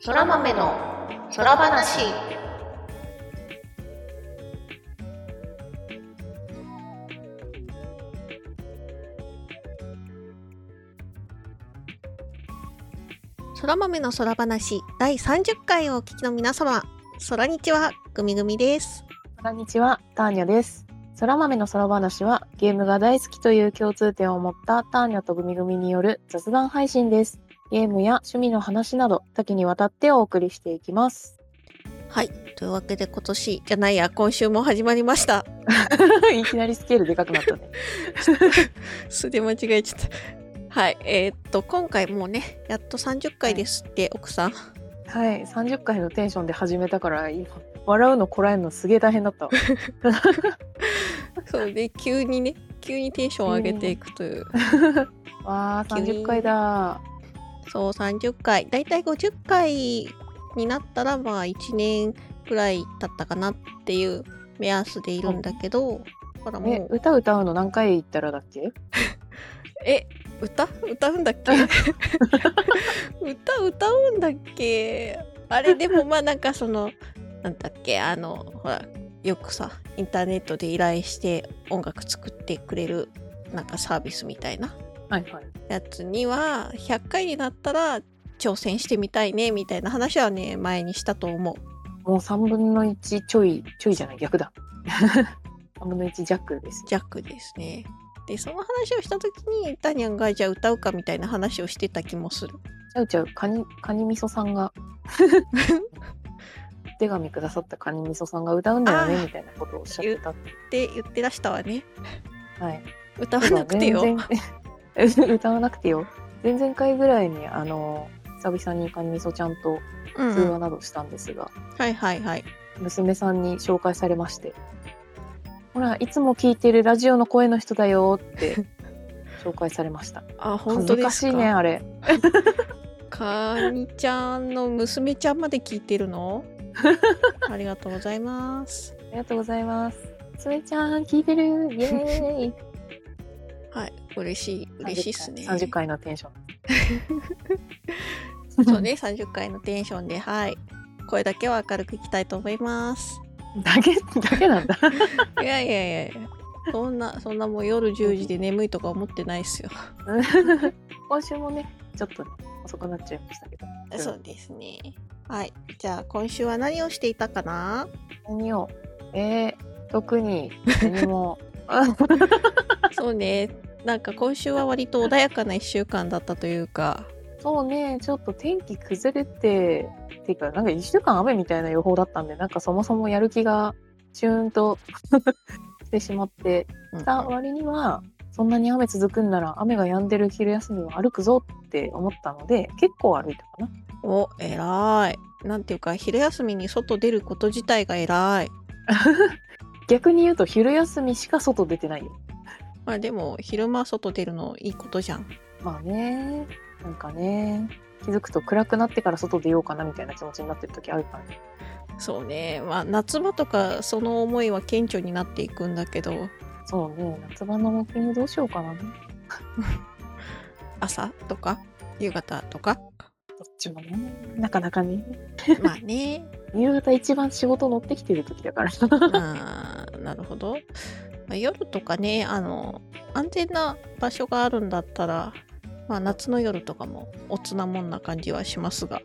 そら豆のそら話。そら豆のそら話第30回をお聞きの皆様、そらにちは、ぐみぐみです。そらにちは、ターニャです。そら豆のそら話はゲームが大好きという共通点を持ったターニャとぐみぐみによる雑談配信です。ゲームや趣味の話など多岐にわたってお送りしていきます。はい、というわけで今週も始まりました。いきなりスケールでかくなったね。素で間違えちゃった。はい、今回もうね、やっと30回ですって、はい、奥さん。はい、30回のテンションで始めたから今笑うのこらえるのすげえ大変だった。そうで、急にテンション上げていくという、わー30回だ。そう、30回、だいたい50回になったらまあ1年くらい経ったかなっていう目安でいるんだけど、ほらもう歌うの何回言ったらだっけ？歌うんだっけ？歌うんだっけ？あれでもまあなんかそのなんだっけ、ほらよくさインターネットで依頼して音楽作ってくれるなんかサービスみたいな。はいはい、やつには100回になったら挑戦してみたいねみたいな話はね、前にしたと思う。もう3分の1ちょいじゃない、逆だ。3分の1弱です。弱ですね。でその話をした時にタニャンがじゃあ歌うかみたいな話をしてた気もする。ちゃうカニみそさんが手紙くださったカニみそさんが歌うんだよねみたいなことをおっしゃってたって言ってらしたわね。はい、歌わなくてよ。歌わなくてよ。前々回ぐらいに久々にカニみそちゃんと通話などしたんですが、はいはいはい、娘さんに紹介されまして、ほらいつも聞いてるラジオの声の人だよって紹介されました。あ、本当ですか。恥ずかしいねあれ。カニちゃんの娘ちゃんまで聞いてるの。ありがとうございます。ありがとうございます。娘ちゃん聞いてる、イエーイ。はい、嬉しいっすね。30回のテンション。そうね、30回のテンションで、はい、声だけは明るくいきたいと思います。だけなんだ。いやいやいや、そんなもう夜10時で眠いとか思ってないっすよ。今週もね、ちょっと遅くなっちゃいましたけど。そうですね。はい、じゃあ今週は何をしていたかな？特に何も。そうね、なんか今週は割と穏やかな1週間だったというか。そうね、ちょっと天気崩れてっていうか、なんか1週間雨みたいな予報だったんで、なんかそもそもやる気がシューンとしてしまってた割には、そんなに雨続くんなら雨が止んでる昼休みは歩くぞって思ったので、結構歩いたかな。お、偉い。なんていうか昼休みに外出ること自体が偉い。逆に言うと昼休みしか外出てないよ。まあでも昼間外出るのいいことじゃん。まあね、なんかね、気づくと暗くなってから外出ようかなみたいな気持ちになってる時あるからね。そうね、まあ夏場とかその思いは顕著になっていくんだけど。そうね、夏場の目標どうしようかな。朝とか夕方とか。どっちもね、なかなかね。まあね。夕方一番仕事乗ってきてる時だから。なるほど。まあ、夜とかね、安全な場所があるんだったら、まあ、夏の夜とかもおつなもんな感じはしますが。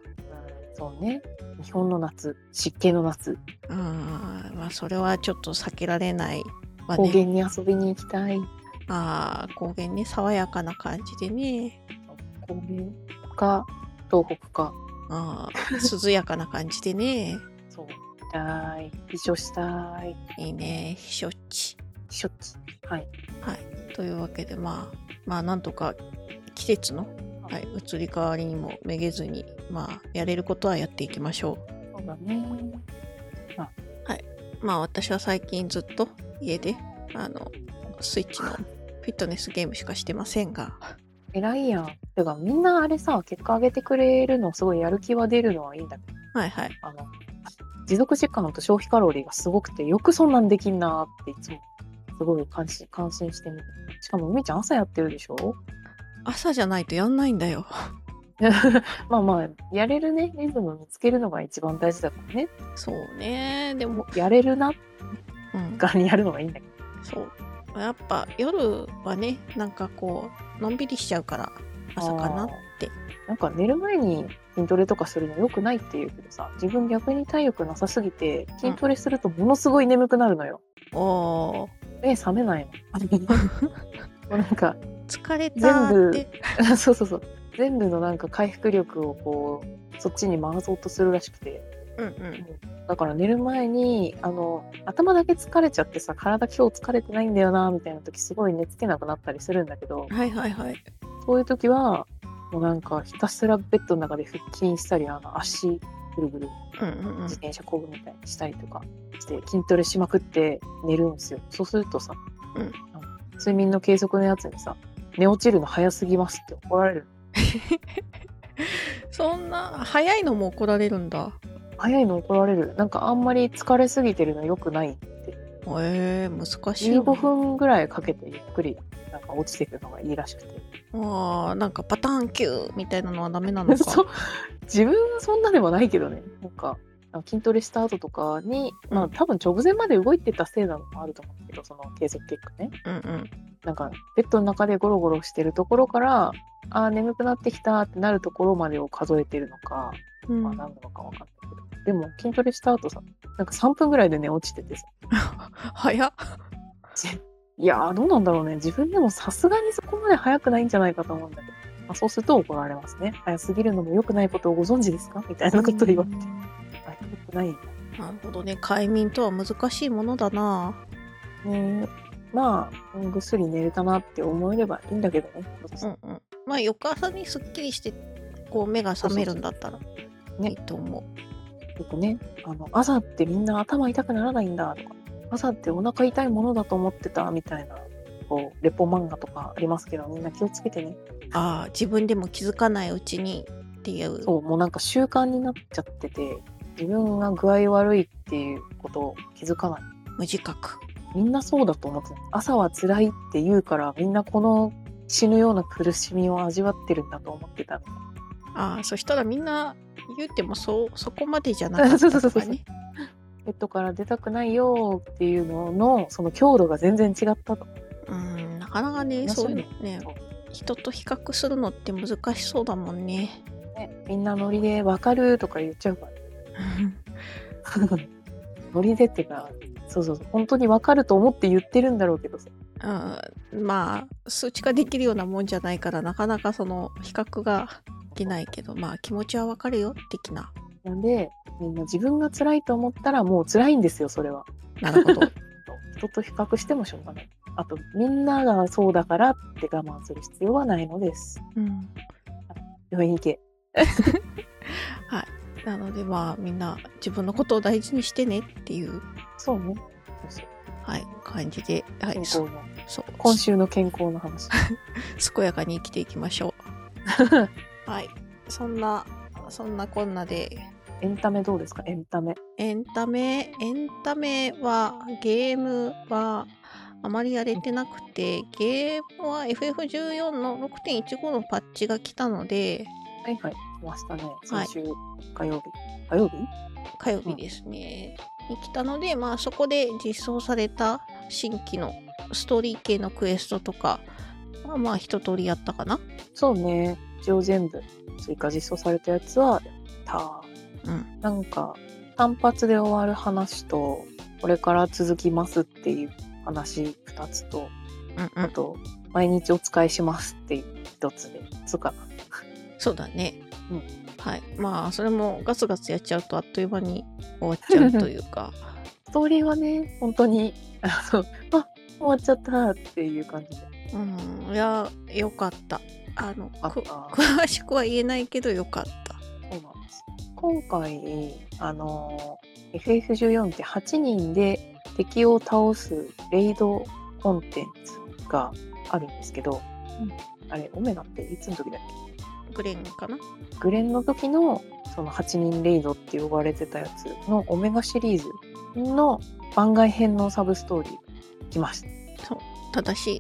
そうね、日本の夏、湿気の夏。まあ、それはちょっと避けられないわね。高原に遊びに行きたい。ああ、高原ね、爽やかな感じでね。高原か東北か。あ、涼やかな感じでね。そう。避暑したい。いいね、避暑地。避暑地。はい。はい。というわけで、まあなんとか季節の、はい、移り変わりにもめげずに、まあやれることはやっていきましょう。そうだね。はい。まあ私は最近ずっと家でスイッチのフィットネスゲームしかしてませんが。偉いやん。てかみんなあれさ、結果上げてくれるのすごいやる気は出るのはいいんだけど、はいはい、持続時間と消費カロリーがすごくてよくそんなんできんなっていつもすごい感心してみる。しかもうみちゃん朝やってるでしょ。朝じゃないとやんないんだよ。まあまあやれるねリズムを見つけるのが一番大事だからね。そうね。でもやれるな、うん、がにやるのがいいんだけど。そう。やっぱ夜はねなんかこうのんびりしちゃうから朝かなって。なんか寝る前に筋トレとかするの良くないっていうけどさ、自分逆に体力なさすぎて筋トレするとものすごい眠くなるのよ。お、うん、目覚めないの。なんか疲れたって。全部そうそうそう。全部のなんか回復力をこうそっちに回そうとするらしくて、うんうん、だから寝る前に頭だけ疲れちゃってさ、体今日疲れてないんだよなみたいな時すごい寝つけなくなったりするんだけど、はいはいはい、そういう時はもうなんかひたすらベッドの中で腹筋したり足ぐるぐる、うんうんうん、自転車こぐみたいにしたりとかして筋トレしまくって寝るんですよ。そうするとさ、うん、睡眠の計測のやつにさ寝落ちるの早すぎますって怒られる。そんな早いのも怒られるんだ。早いの怒られる。なんかあんまり疲れすぎてるの良くないって。難しい、ね、15分ぐらいかけてゆっくりなんか落ちてくるのがいいらしくて。あ、なんかパターン9みたいなのはダメなのか。自分はそんなでもないけどね。なんか筋トレした後とかに、まあ、多分直前まで動いてたせいなのもあると思うけど、その計測結果ね、うんうん、なんかベッドの中でゴロゴロしてるところから眠くなってきたってなるところまでを数えてるのか、まあ、何なのか分かんないけど、うん、でも筋トレした後さなんか3分ぐらいでね落ちててさ早っ。いやどうなんだろうね。自分でもさすがにそこまで早くないんじゃないかと思うんだけど、まあ、そうすると怒られますね。早すぎるのも良くないことをご存知ですかみたいなことを言われて、ない。なるほどね。快眠とは難しいものだな。ね、まあぐっすり寝れたなって思えればいいんだけどね。うんうん。まあ翌朝にすっきりしてこう目が覚めるんだったらいいと思う。よくね、朝ってみんな頭痛くならないんだとか、朝ってお腹痛いものだと思ってたみたいなこうレポ漫画とかありますけど、みんな気をつけてね。ああ、自分でも気づかないうちにっていう。そう、もうなんか習慣になっちゃってて。自分が具合悪いっていうことを気づかない。無自覚。みんなそうだと思ってた。朝は辛いって言うからみんなこの死ぬような苦しみを味わってるんだと思ってた。ああ、そしたらみんな言うてもそこまでじゃなかったとかね。そうベッドから出たくないよっていうのその強度が全然違ったと。なかなかね、そういうのね、人と比較するのって難しそうだもんね。ね、みんなノリでわかるとか言っちゃうから。ノリでってか、そう本当に分かると思って言ってるんだろうけどさ、まあ数値化できるようなもんじゃないからなかなかその比較ができないけど、まあ気持ちは分かるよ的な。なんでみんな自分が辛いと思ったらもう辛いんですよ。それは。なるほど。人と比較してもしょうがない。あとみんながそうだからって我慢する必要はないのです、うん、病院行け。はい。なのでまあみんな自分のことを大事にしてねっていう。そうね。そう、はい、感じで、はい、そう今週の健康の話。健やかに生きていきましょう。はい。そんなこんなでエンタメどうですか？エンタメはゲームはあまりやれてなくて、ゲームは FF14 の 6.15 のパッチが来たので。はいはい。ましたね。先週火曜日ですね、うん、に来たので、まあそこで実装された新規のストーリー系のクエストとか、まあ一通りやったかな。そうね。一応全部追加実装されたやつはやった、うん、なんか単発で終わる話とこれから続きますっていう話2つと、うんうん、あと毎日お使いしますっていう1つでつかな。そうだね、うん、はい。まあそれもガツガツやっちゃうとあっという間に終わっちゃうというか。ストーリーはね本当に終わっちゃったっていう感じで、うん、いやよかった。詳しくは言えないけどよかった。そうなんです。今回FF14 って8人で敵を倒すレイドコンテンツがあるんですけど、うん、あれオメガっていつの時だっけ？グレンの時のその8人レイドって呼ばれてたやつのオメガシリーズの番外編のサブストーリー来ました。そう。ただし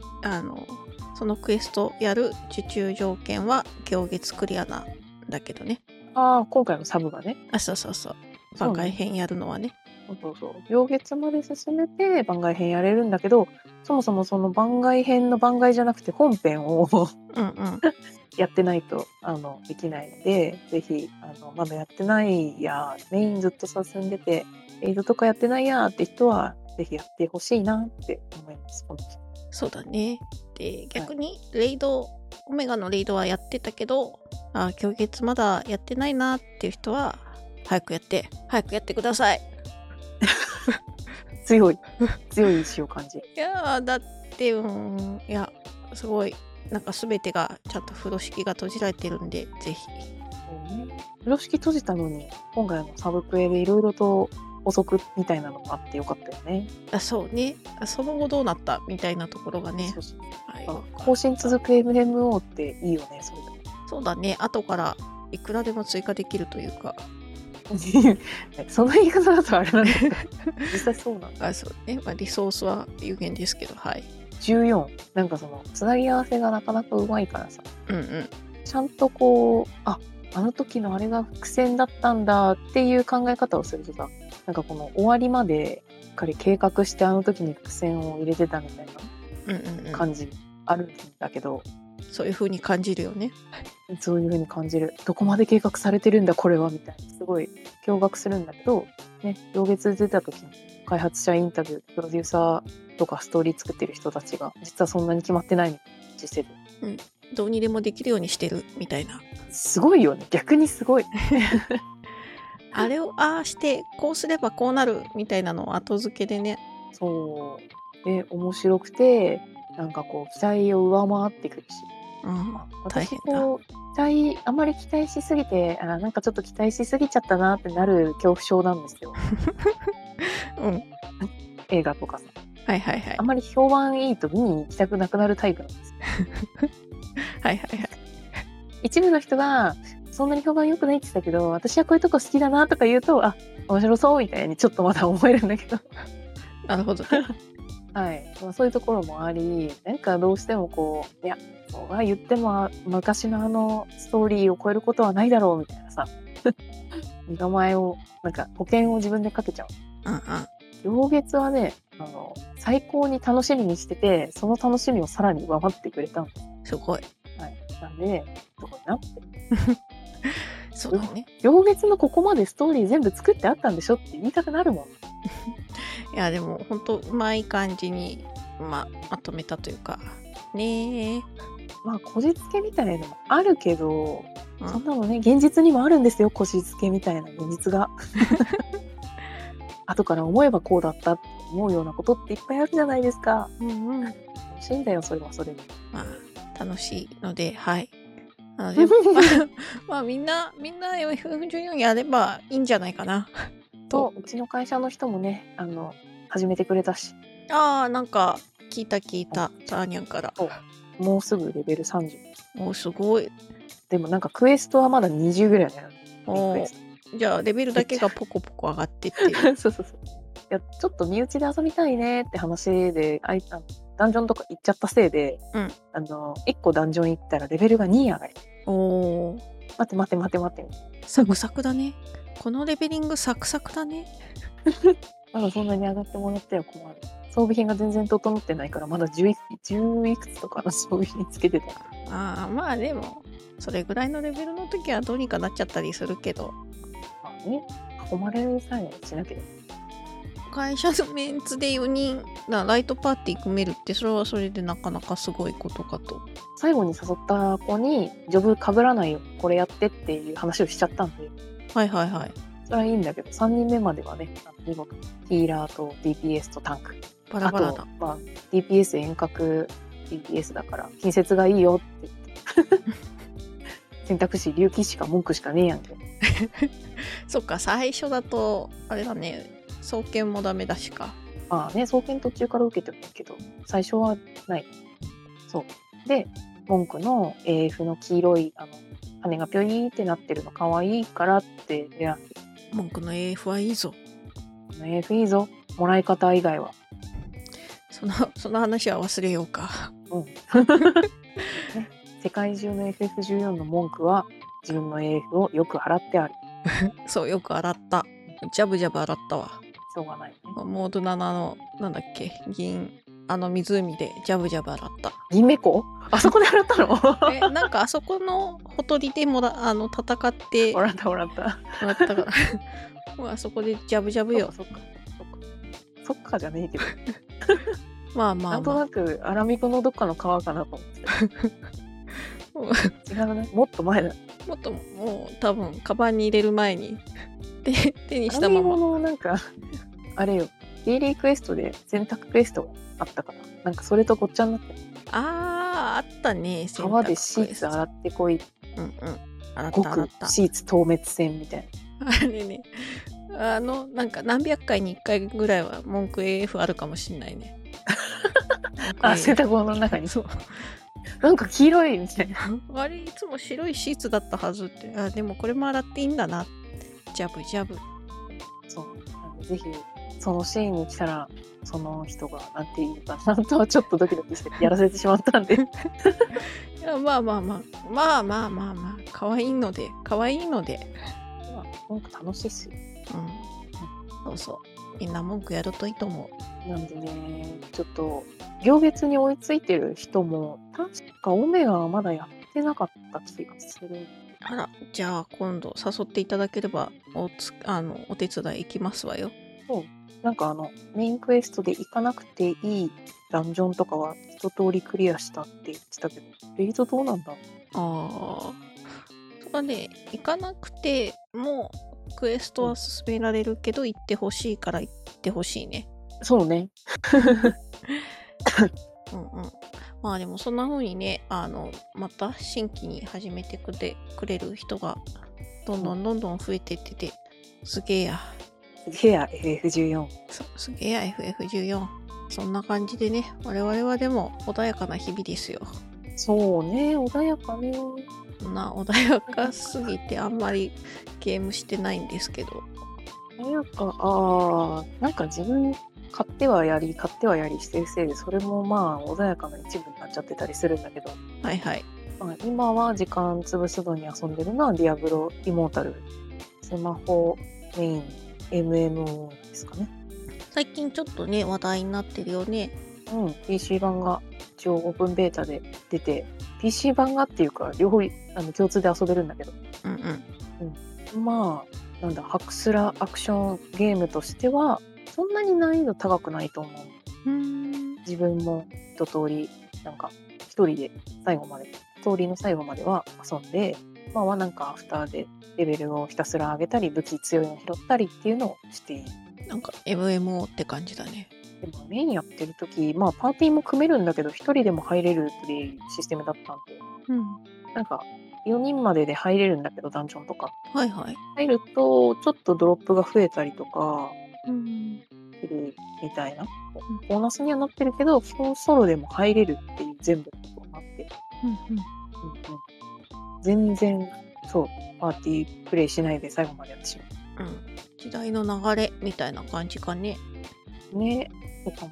そのクエストやる受注条件は行月クリアなだけどね。ああ、今回のサブがね。あ、そうそうそう、番外編やるのはね。そうそう、両月まで進めて番外編やれるんだけど、そもそもその番外編の番外じゃなくて本編をうん、うん、やってないとできないので、ぜひまだやってないや、メインずっと進んでて映像とかやってないやって人はぜひやってほしいなって思います。そうだね。で、逆にレイド、はい、オメガのレイドはやってたけど、あ、今月まだやってないなっていう人は早くやってください。強い意志を感じる。いやだって、いやすごい、なんか全てがちゃんと風呂敷が閉じられてるんで、ぜひ。風呂敷閉じたのに今回のサブクエでいろいろと補足みたいなのがあってよかったよね。あ、そうね。その後どうなったみたいなところがね。そうそう、はい、更新続く MMO っていいよね。そうだね。後からいくらでも追加できるというか。その言い方だとあれなんだけど実際そうなんだ。あ、そうね。まあ、リソースは有限ですけど、はい。14、なんかそのつなぎ合わせがなかなかうまいからさ、うんうん、ちゃんとこう、あの時のあれが伏線だったんだっていう考え方をするとさ、なんかこの終わりまでしっかり計画してあの時に伏線を入れてたみたいな感じあるんだけど、うんうんうん、そういう風に感じるよね。そういう風に感じる。どこまで計画されてるんだこれはみたいな、すごい驚愕するんだけどね。両月出た時に開発者インタビュー、プロデューサーとかストーリー作ってる人たちが実はそんなに決まってないみたいな感じしてる、うん、どうにでもできるようにしてるみたいな。すごいよね、逆にすごい。あれをああしてこうすればこうなるみたいなのを後付けでね。そうで、面白くて、なんかこう期待を上回ってくるし、うん、私こう期待、あまり期待しすぎて、なんかちょっと期待しすぎちゃったなってなる恐怖症なんですよ。、うん、映画とかさ、はいはいはい、あまり評判いいと見に行きたくなくなるタイプなんです。はいはいはい。一部の人がそんなに評判良くないって言ってたけど、私はこういうとこ好きだなとか言うと、あ、面白そうみたいにちょっとまだ思えるんだけど。なるほど、ね。はい、まあ、そういうところもあり、なんかどうしてもこう、いや、そうは言っても昔のあのストーリーを超えることはないだろうみたいなさ、身構えを、なんか保険を自分でかけちゃう。うんうん。両月はね、最高に楽しみにしてて、その楽しみをさらに上回ってくれたの。すごい。はい。なんでね、すごいなって。そうだね。両月のここまでストーリー全部作ってあったんでしょって言いたくなるもん。いやでも本当うまい感じに、まとめたというかね。まあこじつけみたいなのもあるけど、うん、そんなのね現実にもあるんですよ、こじつけみたいな現実が。後から思えばこうだったって思うようなことっていっぱいあるじゃないですか。うんうん。楽しいんだよ、それはそれに。まあ楽しいので、はい。なのでまあみんな FF14 やればいいんじゃないかな。そう、うちの会社の人もね、始めてくれたし。ああ、なんか聞いたターニャンから。もうすぐレベル30。お、すごい。でもなんかクエストはまだ20ぐらいだよね。お、じゃあレベルだけがポコポコ上がってって。そういや、ちょっと身内で遊びたいねって話で、ダンジョンとか行っちゃったせいで、うん、1個ダンジョン行ったらレベルが2上がる。お、待ってサクサクだね。このレベリングサクサクだね。まだそんなに上がってもらっては困る。装備品が全然整ってないから、まだ10いくつとかの装備品つけてた。ああ、まあでもそれぐらいのレベルの時はどうにかなっちゃったりするけど、まあね、囲まれる際にしなきゃ。会社のメンツで4人だライトパーティー組めるって、それはそれでなかなかすごいことかと。最後に誘った子にジョブ被らないよこれやってっていう話をしちゃったんで。はいはいはい。それはいいんだけど、3人目まではね、ヒーラーと DPS とタンク、バラバラだ。あと、まあ、DPS 遠隔 DPS だから近接がいいよって言って。選択肢龍騎士か文句しかねえやんけ。そっか、最初だとあれだね、双剣もダメだしか。まあね、双剣途中から受けてもいいけど最初はない。そうで、文句の AF の黄色い羽がピョイーってなってるの可愛いからって選んで。文句の AF はいいぞ。AF いいぞ。もらい方以外は。その話は忘れようか。うん。ね、世界中の FF14 の文句は自分の英雄をよく洗ってある。そう、よく洗った。ジャブジャブ洗ったわ。しょうがない、ね、モード7のなんだっけ、銀あの湖でジャブジャブ洗った。銀メコあそこで洗ったの。え、なんかあそこのほとりでもらあの戦ってもらったもらったもらったからもうあそこでジャブジャブよ。そっかそっかじゃねえけどまあまあ、まあ、なんとなくアラミコのどっかの川かなと思って違うね、もっと前だ。もっともう多分カバンに入れる前に手にしたまま。アラミコのなんかあれよ、デイリークエストで洗濯クエストあったから、なんかそれとごっちゃになって。あーあったね。川でシーツ洗ってこい。うんうん、洗った極シーツ透滅戦みたいな。あれね、あのなんか何百回に1回ぐらいは文句 AF あるかもしんないね。あ、洗濯物の中にそうなんか黄色いみたいな。あれいつも白いシーツだったはずって。あ、でもこれも洗っていいんだな。ジャブジャブ。そうなんで、ぜひそのシーンに来たらその人がなんて言うかなとはちょっとドキドキしてやらせてしまったんでいや、まあまあまあまあまあまあまあ、可愛いので可愛いので、まあ、文句楽しいっすよ、うんうん、そうそう、みんな文句やるといいと思う。なんでね、ちょっと行月に追いついてる人も確かオメガはまだやってなかった気がする。あら、じゃあ今度誘っていただければ あのお手伝い行きますわよ。そう、なんかあのメインクエストで行かなくていいダンジョンとかは一通りクリアしたって言ってたけど、レイドどうなんだ。ああ、それね、行かなくてもクエストは進められるけど、行ってほしいから行ってほしいね。そうねうんうん、まあでもそんな風にね、あのまた新規に始めてくれる人がどんどんどんどん増えてってて、すげえやすげえや FF14、 すげえや FF14。 そんな感じでね、我々はでも穏やかな日々ですよ。そうね、穏やかね。そんな穏やかすぎてあんまりゲームしてないんですけど、穏やか、あー、なんか自分買ってはやり買ってはやりしてるせいで、それもまあ穏やかな一部になっちゃってたりするんだけど、はいはい、まあ、今は時間潰すのに遊んでるのはディアブロイモータル、スマホメイン MMO ですかね。最近ちょっとね話題になってるよね。うん、 PC 版が一応オープンベータで出て、 PC 版がっていうか両方あの共通で遊べるんだけど、うんうんうん、まあなんだ、ハクスラアクションゲームとしてはそんなに難易度高くないと思う。自分も一通りなんか一人で最後まで、ストーリーの最後までは遊んで、まあはなんかアフターでレベルをひたすら上げたり、武器強いの拾ったりっていうのをしている。なんか MMO って感じだね。でもメインやってる時、まあパーティーも組めるんだけど一人でも入れるっていうシステムだったんで、うん、なんか4人までで入れるんだけど、ダンジョンとか、はいはい、入るとちょっとドロップが増えたりとか、うん、みたいなボーナスにはなってるけど、基本ソロでも入れるっていう全部のことになって、うんうんうんうん、全然そうパーティープレイしないで最後までやってしまう、うん、時代の流れみたいな感じかね。ね、そうか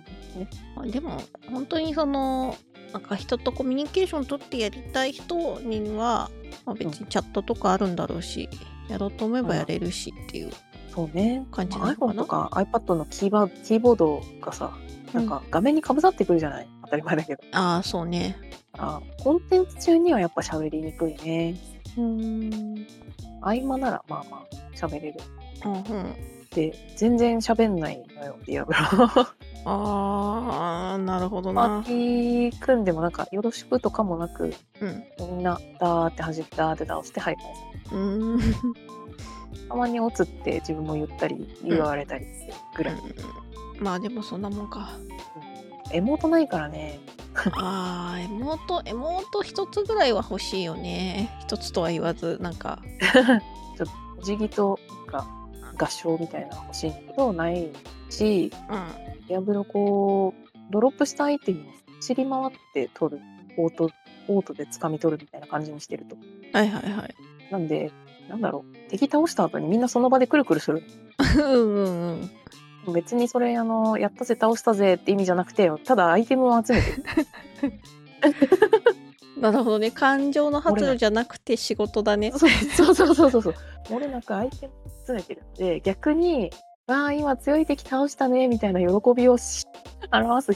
もね。でも本当にそのなんか人とコミュニケーション取ってやりたい人には、まあ、別にチャットとかあるんだろうし、うん、やろうと思えばやれるしっていう、うん、そうね、感じなのかな。 iPhone とか iPad のキーボードがさ、なんか画面にかぶさってくるじゃない、うん、当たり前だけど。ああ、そうね。あ、コンテンツ中にはやっぱ喋りにくいね。合間ならまあまあ喋れる、うんうん、で全然喋んないのよディアブロああ、なるほどな。パーティー組んでもなんかよろしくとかもなく、うん、みんなダーって走ってダーって倒して入る。たまにオツって自分も言ったり言われたりするぐらい、うん、まあでもそんなもんか、うん、エモートないからねあー、エモート一つぐらいは欲しいよね。一つとは言わずなんかちょっとお辞儀とか合唱みたいなの欲しいんだけどないし、うん、ディアブロこうドロップしたアイテムを走り回って取る、オートで掴み取るみたいな感じにしてると、はいはいはい、なんでなんだろう、敵倒した後にみんなその場でくるくるするうんうん、うん、別にそれあのやったぜ倒したぜって意味じゃなくて、ただアイテムを集めてなるほどね、感情の発露じゃなくて仕事だね。そうそうそうそうそう、漏れなく相手も詰めてるので、逆に今強い敵倒したねみたいな喜びを表す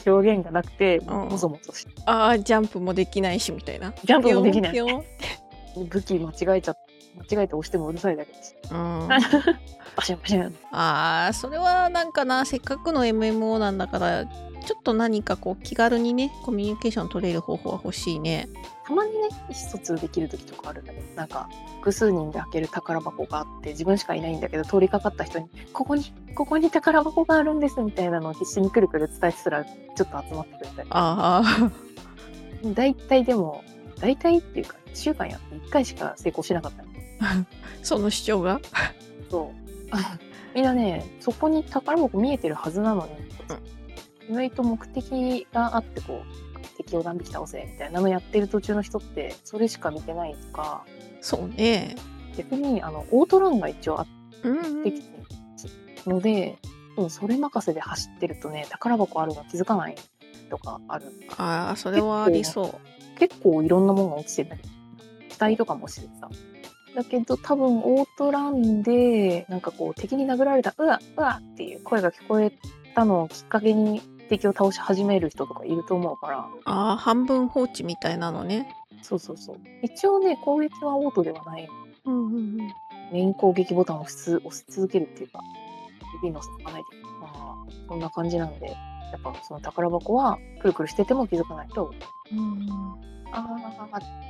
表現がなくて、もぞもぞして、ジャンプもできないしみたいな、ジャンプもできない武器間違えて押してもうるさいだけです。パシャパシャ。それはなんかな、せっかくの MMO なんだからちょっと何かこう気軽にねコミュニケーション取れる方法は欲しいね。たまにね意思疎通できる時とかあるんだけど、なんか複数人で開ける宝箱があって自分しかいないんだけど、通りかかった人にここに宝箱があるんですみたいなのを必死にくるくる伝えてたらちょっと集まってくれたり。大体っていうか1週間やって1回しか成功しなかったその主張がそうみんなね、そこに宝箱見えてるはずなのに、意外と目的があってこう敵を何匹倒せみたいなのやってる途中の人ってそれしか見てないとか。そうね、逆にオートランが一応あってきてるので、でもそれ任せで走ってるとね、宝箱あるの気づかないとかある。それはありそう。結構いろんなものが落ちてる、機体とかも落ちてさ、だけど多分オートランでなんかこう敵に殴られた、うわうわっていう声が聞こえたのをきっかけに敵を倒し始める人とかいると思うから。半分放置みたいなのね。そうそうそう、一応ね攻撃はオートではない、メイン攻撃ボタンを普通押し続けるっていうか、指の押さないで、そんな感じなんで、やっぱその宝箱はくるくるしてても気づかないと。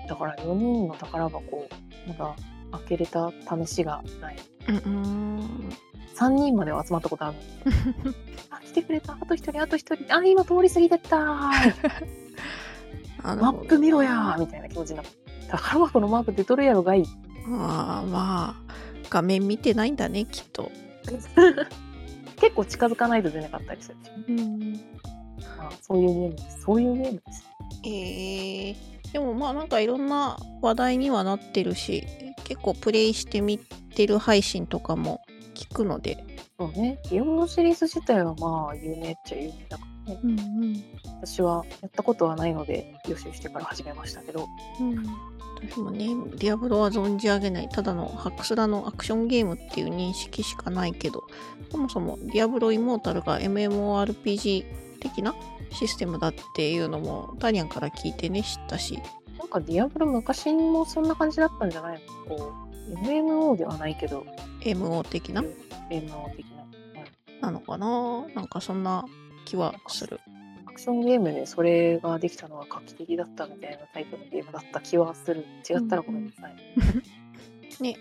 だから4人の宝箱なんか開けれた試しがない、3人までは集まったことある来てくれた、あと1人、あと1人、今通り過ぎてったマップ見ろやみたいな気持ちになって、宝箱のマップ出とるやろがいい。画面見てないんだねきっと結構近づかないと出なかったりする、そういうゲームです。でもなんかいろんな話題にはなってるし、結構プレイしてみてる配信とかも聞くので。そうね、ゲームのシリーズ自体は有名っちゃ有名だからね、私はやったことはないので予習してから始めましたけど、私もねディアブロは存じ上げない、ただのハクスラのアクションゲームっていう認識しかないけど、そもそもディアブロイモータルが MMORPG 的なシステムだっていうのもダニアンから聞いてね知ったし、なんかディアブロ昔もそんな感じだったんじゃないの、こう MMO ではないけど MO 的な MO 的な、なのかな、なんかそんな気はする。アクションゲームでそれができたのは画期的だったみたいなタイプのゲームだった気はする。違ったらごめんなさい、ね。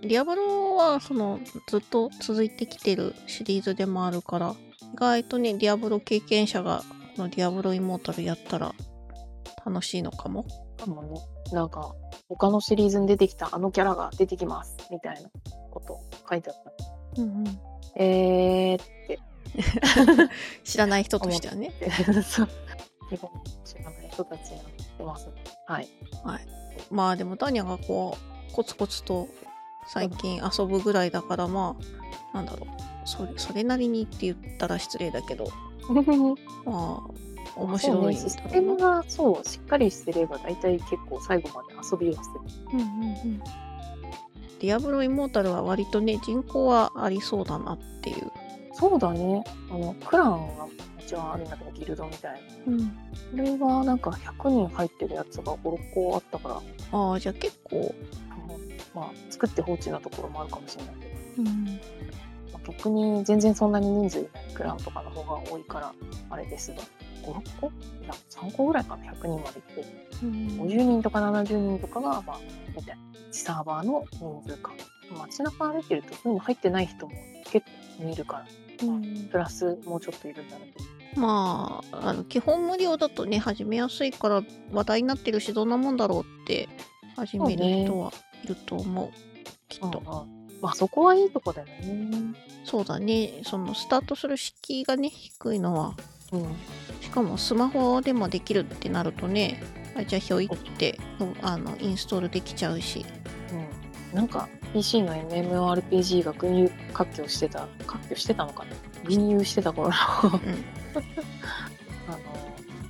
ディアブロはそのずっと続いてきてるシリーズでもあるから、意外とねディアブロ経験者がこのディアブロイモータルやったら楽しいのかも。なんか他のシリーズに出てきたあのキャラが出てきますみたいなこと書いてあった、って知らない人としてはねそう、知らない人たちになってます、はい、でもダニアがこうコツコツと最近遊ぶぐらいだから、なんだろう、それなりにって言ったら失礼だけど面白い、システムがそうしっかりしてれば大体結構最後まで遊びやすい。ディアブロイモータルは割とね人口はありそうだなっていう。そうだね、クランが一応あるんだけど、ギルドみたいな、これはなんか100人入ってるやつが5、6個あったから、じゃあ結構、作って放置なところもあるかもしれないけど、逆に全然そんなに人数いないクランとかの方が多いからあれですが、5、6個？いや3個ぐらいかな、100人までいって、50人とか70人とかがみたいなサーバーの人数か。街中歩いてるとそういうの入ってない人も結構見るから、プラスもうちょっといるんだろうけど、基本無料だとね始めやすいから、話題になってるしどんなもんだろうって始める人はいると思う、きっと。そこはいいとこだよね。そうだね、そのスタートする敷居がね低いのは、しかもスマホでもできるってなるとね、じゃあひょいってインストールできちゃうし、なんか PC の MMORPG が群雄割拠してた、割拠してたのかな、群雄してた頃の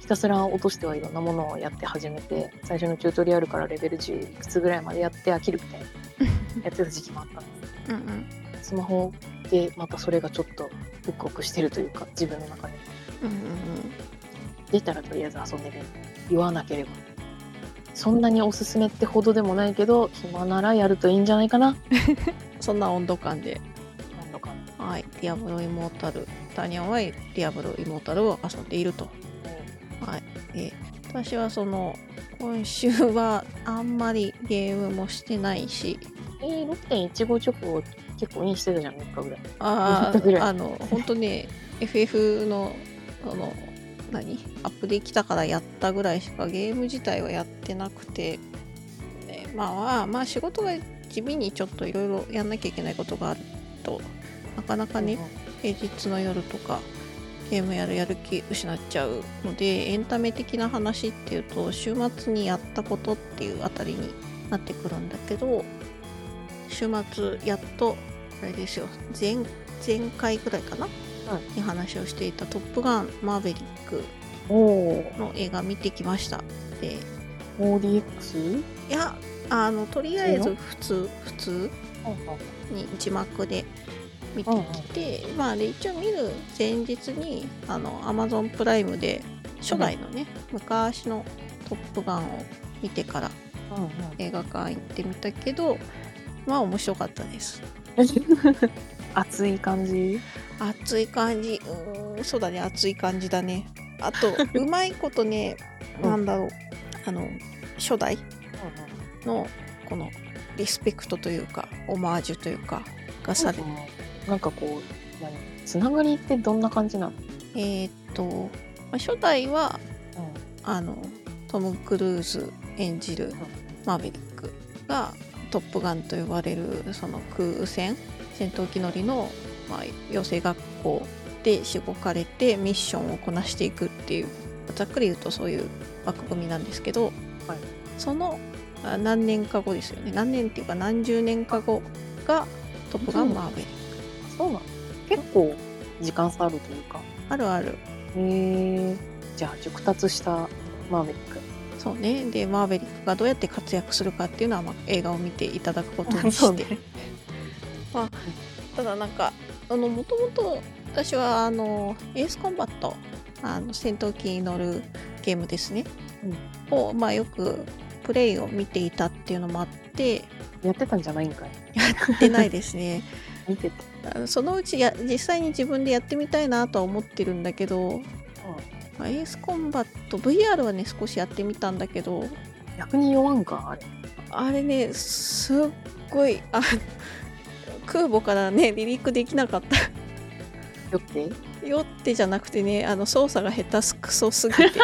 ひたすら落としてはいろんなものをやって始めて、最初のチュートリアルからレベル10いくつぐらいまでやって飽きるみたいなやってた時期もあったんですうん、うん、スマホでまたそれがちょっとフックオフしてるというか自分の中で、うんうんうん、出たらとりあえず遊んでる言わなければそんなにおすすめってほどでもないけど暇ならやるといいんじゃないかなそんな温度感ではい、ディアブロイモータルタニアはディアブロイモータルを遊んでいると、うんはい、私はその今週はあんまりゲームもしてないし 6.15 直後結構インしてたじゃん3日ぐらい本当に FF のその何アップできたからやったぐらいしかゲーム自体はやってなくて、ね、まあ仕事が地味にちょっといろいろやんなきゃいけないことがあるとなかなかね、平日の夜とかゲームやるやる気失っちゃうので、エンタメ的な話っていうと週末にやったことっていうあたりになってくるんだけど、週末やっとあれですよ、前回くらいかな、うん、に話をしていたトップガンマーヴェリックの映画見てきました。で、4DX？ いや、とりあえず普通に字幕で見てきて、うんうん、まあで一応見る前日にAmazon プライムで初代のね、うん、昔のトップガンを見てから映画館行ってみたけど、まあ面白かったです熱い感じそうだね熱い感じだねあとうまいことねなんだろう、初代のこのリスペクトというかオマージュというかがされるなんかこう何つながりってどんな感じなの？初代は、うん、トム・クルーズ演じるマーヴェリックがトップガンと呼ばれるその空戦戦闘機乗りの、まあ、養成学校でしごかれてミッションをこなしていくっていうざっくり言うとそういう枠組みなんですけど、はい、その何年か後ですよね何年っていうか何十年か後がトップガンマーヴェリックそうなの結構時間差あるというかあるあるじゃあ熟達したマーヴェリックそうねでマーヴェリックがどうやって活躍するかっていうのは、まあ、映画を見ていただくことにして、ねまあ、ただなんかもともと私はエースコンバット戦闘機に乗るゲームですね、うん、を、まあ、よくプレイを見ていたっていうのもあってやってたんじゃないんかいやってないですね見てたそのうち実際に自分でやってみたいなとは思ってるんだけど、うんまあ、エースコンバット VR はね少しやってみたんだけど逆に弱んかあれねすっごい空母からね離陸できなかった酔ってじゃなくてね操作が下手すくそすぎてい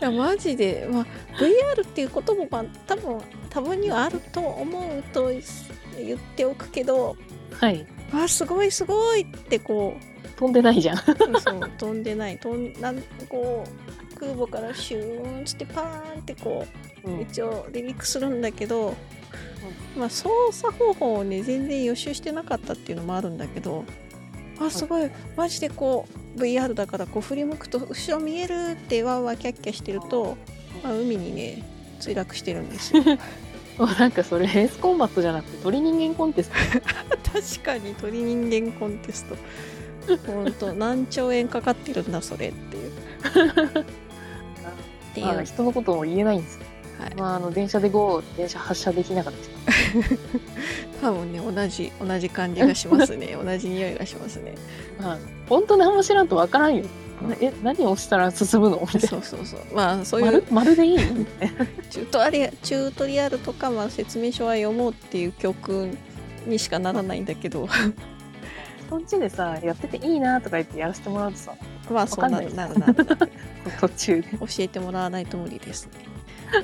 やマジで、まあ、VR っていうことも、まあ、多分にはあると思うと言っておくけど、はい、わあすごいってこう飛んでないじゃんそう飛んでないこう空母からシューンしてパーンってこう、うん、一応離陸するんだけど、うんまあ、操作方法をね全然予習してなかったっていうのもあるんだけどあすごいマジでこう VR だからこう振り向くと後ろ見えるってワーワーキャッキャしてると、まあ、海にね墜落してるんですよなんかそれエースコンバットじゃなくて鳥人間コンテスト確かに鳥人間コンテストほんと何兆円かかってるんだそれっていうっていう人のことも言えないんですよ、はいまあ、電車発射できなかったし多分ね同じ感じがしますね同じ匂いがしますねまあほんと何も知らんと分からんよ何をしたら進むのそう、まあ、そういう丸でいいチュートリアルとか、まあ、説明書は読もうっていう教訓にしかならないんだけどそっちでさやってていいなとか言ってやらせてもらうとさまあそうなる途中で教えてもらわないと無理ですね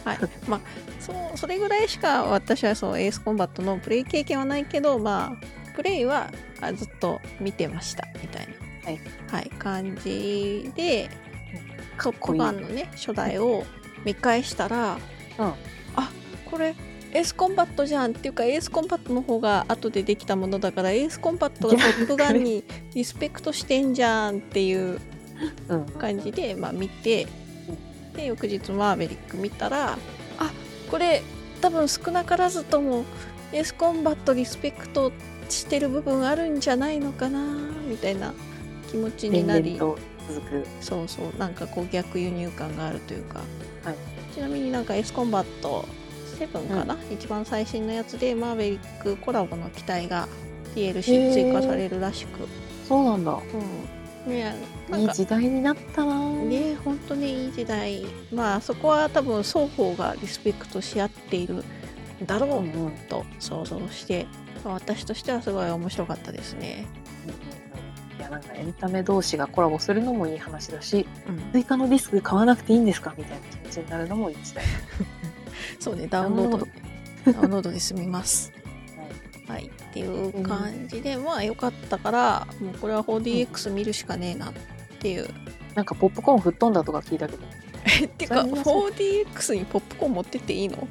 はいまあそれぐらいしか私はそうエースコンバットのプレイ経験はないけどまあプレイはずっと見てましたみたいなはいはい、感じでトップガンのね初代を見返したら、うん、あこれエースコンバットじゃんっていうかエースコンバットの方が後でできたものだからエースコンバットがトップガンにリスペクトしてんじゃんっていう感じで、まあ、見て、で翌日マーヴェリック見たら、あ、これ多分少なからずともエースコンバットリスペクトしてる部分あるんじゃないのかなみたいな気持ちになり、続く、そうそう、なんかこう逆輸入感があるというか、はい、ちなみになんかエースコンバット7かな、うん、一番最新のやつでマーヴェリックコラボの機体が DLC 追加されるらしく、そうなんだ、うん、ね、なんかいい時代になったなね、本当にいい時代、まあそこは多分双方がリスペクトし合っているだろうと想像して、まあ、私としてはすごい面白かったですね。いや、なんかエンタメ同士がコラボするのもいい話だし、うん、追加のディスク買わなくていいんですかみたいな気持ちになるのもいい時代そうね、ダウンロードで済みますはい、はい、っていう感じで、まあ良かったから、もうこれは 4DX 見るしかねえなっていう、うん、なんかポップコーン吹っ飛んだとか聞いたけどってか 4DX にポップコーン持ってっていいの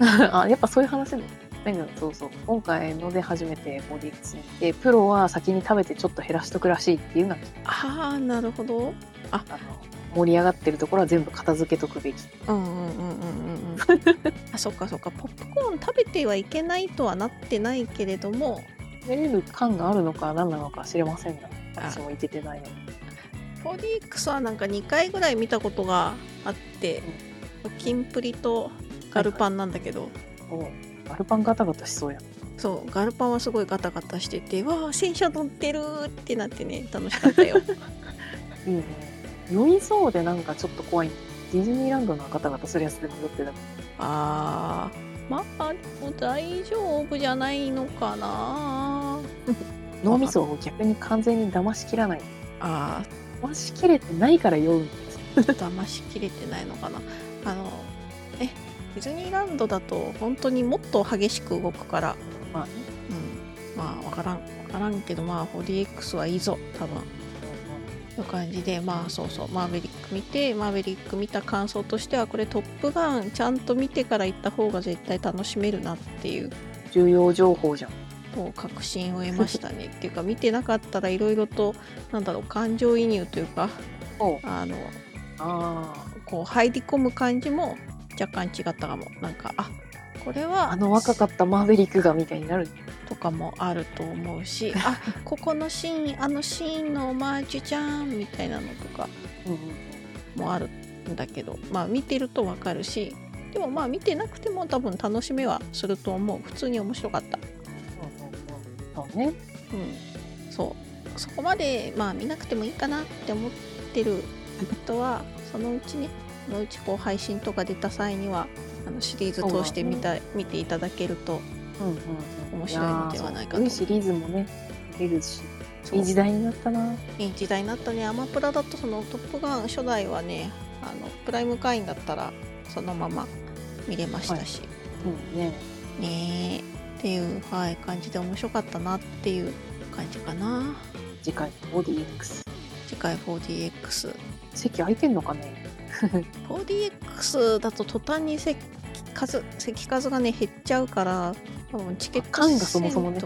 あ、やっぱそういう話ね。なんかそうそう、今回ので初めて 4DX に行って、プロは先に食べてちょっと減らしとくらしいっていうのが、ああ、なるほど、あ、盛り上がってるところは全部片付けとくべき、うんうんうんうんうんあ、そっかそっか、ポップコーン食べてはいけないとはなってないけれども、食べれる感があるのか何なのか知れませんが、私もいけてないので。 4DX はなんか2回ぐらい見たことがあって、うん、キンプリとガルパンなんだけど、はいはい、ガルパンガタガタしそうやん。そう、ガルパンはすごいガタガタしてて、わー戦車乗ってるってなってね、楽しかったよいいね、酔いそうでなんかちょっと怖い。ディズニーランドのガタガタするやつでも乗ってた。あー、まあ大丈夫じゃないのかな脳みそを逆に完全に騙しきらない。あー、騙しきれてないから酔うんです騙しきれてないのかな。ディズニーランドだと本当にもっと激しく動くから、まあ、うん、まあわからんけど、まあ 4DX はいいぞ多分、うん、の感じで、まあそうそう、マーヴェリック見て、マーヴェリック見た感想としては、これトップガンちゃんと見てから行った方が絶対楽しめるなっていう重要情報じゃん、こう確信を得ましたねっていうか、見てなかったらいろいろと、なんだろう、感情移入というか、こう入り込む感じも若干違ったかも。なんか、あ、これはあの若かったマーヴェリックがみたいになるとかもあると思うしあ、ここのシーン、あのシーンのオマージュじゃんみたいなのとかもあるんだけど、まあ見てるとわかるし、でもまあ見てなくても多分楽しめはすると思う。普通に面白かった。そうね、うん、そう、そこまでまあ見なくてもいいかなって思ってる人はそのうちね、そのうちこう配信とか出た際にはシリーズ通して見ていただけると面白いのではないかと。そういうシリーズもね出るし、いい時代になったな。いい時代になったね。アマプラだとそのトップガン初代はね、プライム会員だったらそのまま見れましたし、はい、ねっていう、はい、感じで面白かったなっていう感じかな。次回 4DX、 次回 4DX、 席空いてんのかね4DX だと途端に席数がね減っちゃうから、チケットがそもそもね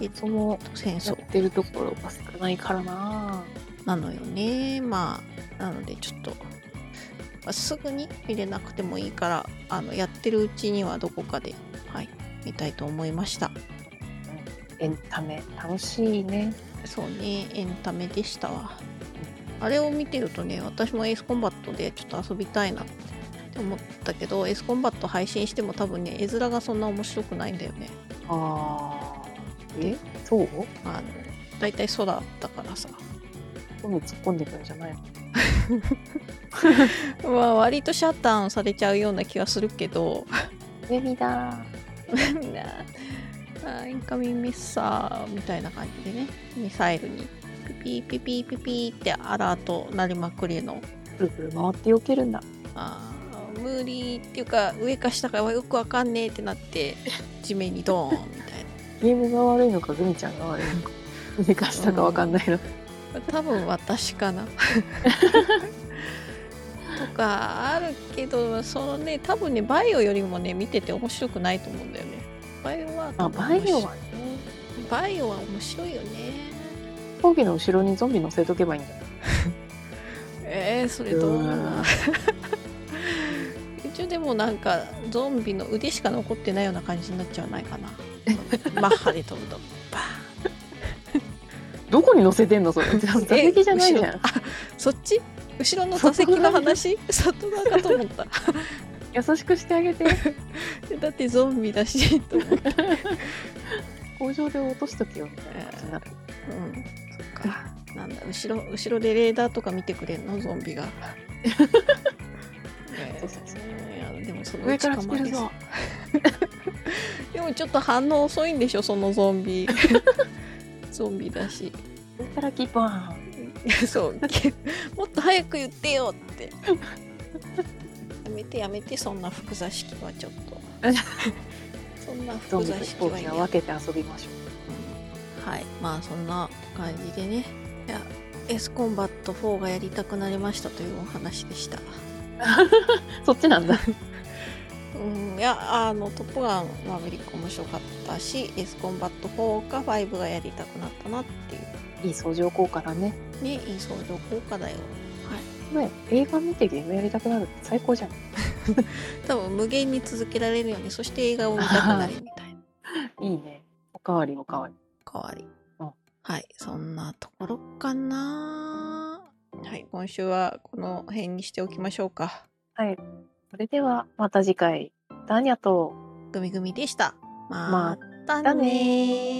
いつもやってるところが少ないからなのよね。まあなのでちょっと、すぐに見れなくてもいいから、やってるうちにはどこかで、はい、見たいと思いました。エンタメ楽しいね。そうね、エンタメでしたわ。あれを見てるとね、私もエースコンバットでちょっと遊びたいなって思ったけど、エースコンバット配信しても多分ね、絵面がそんな面白くないんだよね。あー、え、そう？だいたい空だからさ、どんどん突っ込んでいくんじゃないのまあ割とシャッターされちゃうような気はするけど海だー海だーインカミンミッサーみたいな感じでね、ミサイルにピピピピピってアラート鳴りまくりの、くるくる回って避けるんだ。あー、無理っていうか、上か下かはよくわかんねえってなって地面にドーンみたいなゲームが悪いのかグミちゃんが悪いのか上か下かわかんないの、うん、多分私かなとかあるけど、そのね、多分ね、バイオよりもね見てて面白くないと思うんだよね。バイオはね、バイオは面白いよね。闘技の後ろにゾンビ乗せとけばいいんじゃないそれどうなの一応でもなんかゾンビの腕しか残ってないような感じになっちゃわないかなマッハで飛ぶとバーンどこに乗せてんのそれ座席じゃないじゃんそっち後ろの座席の話外側かと思った優しくしてあげてだってゾンビだしと思って工場で落としときよみたいな感じになる、そっかなんだ後ろでレーダーとか見てくれんのゾンビがでもその上から来てるぞでもちょっと反応遅いんでしょそのゾンビゾンビだし上から来バーンそうもっと早く言ってよってやめてそんな複座敷はちょっとそんな複座敷はやめ分けて遊びましょう、はいまあそんな感じでねいやエスコンバット4がやりたくなりましたというお話でしたそっちなんだいやトップガンマーヴェリック面白かったしエスコンバット4か5がやりたくなったなっていういい相乗効果だねねいい相乗効果だよね、映画見てゲームやりたくなるって最高じゃん多分無限に続けられるよねそして映画を見たくなるみたいないいねおかわり、うん、はいそんなところかなはい今週はこの辺にしておきましょうかはいそれではまた次回ダーニャとグミグミでしたまたね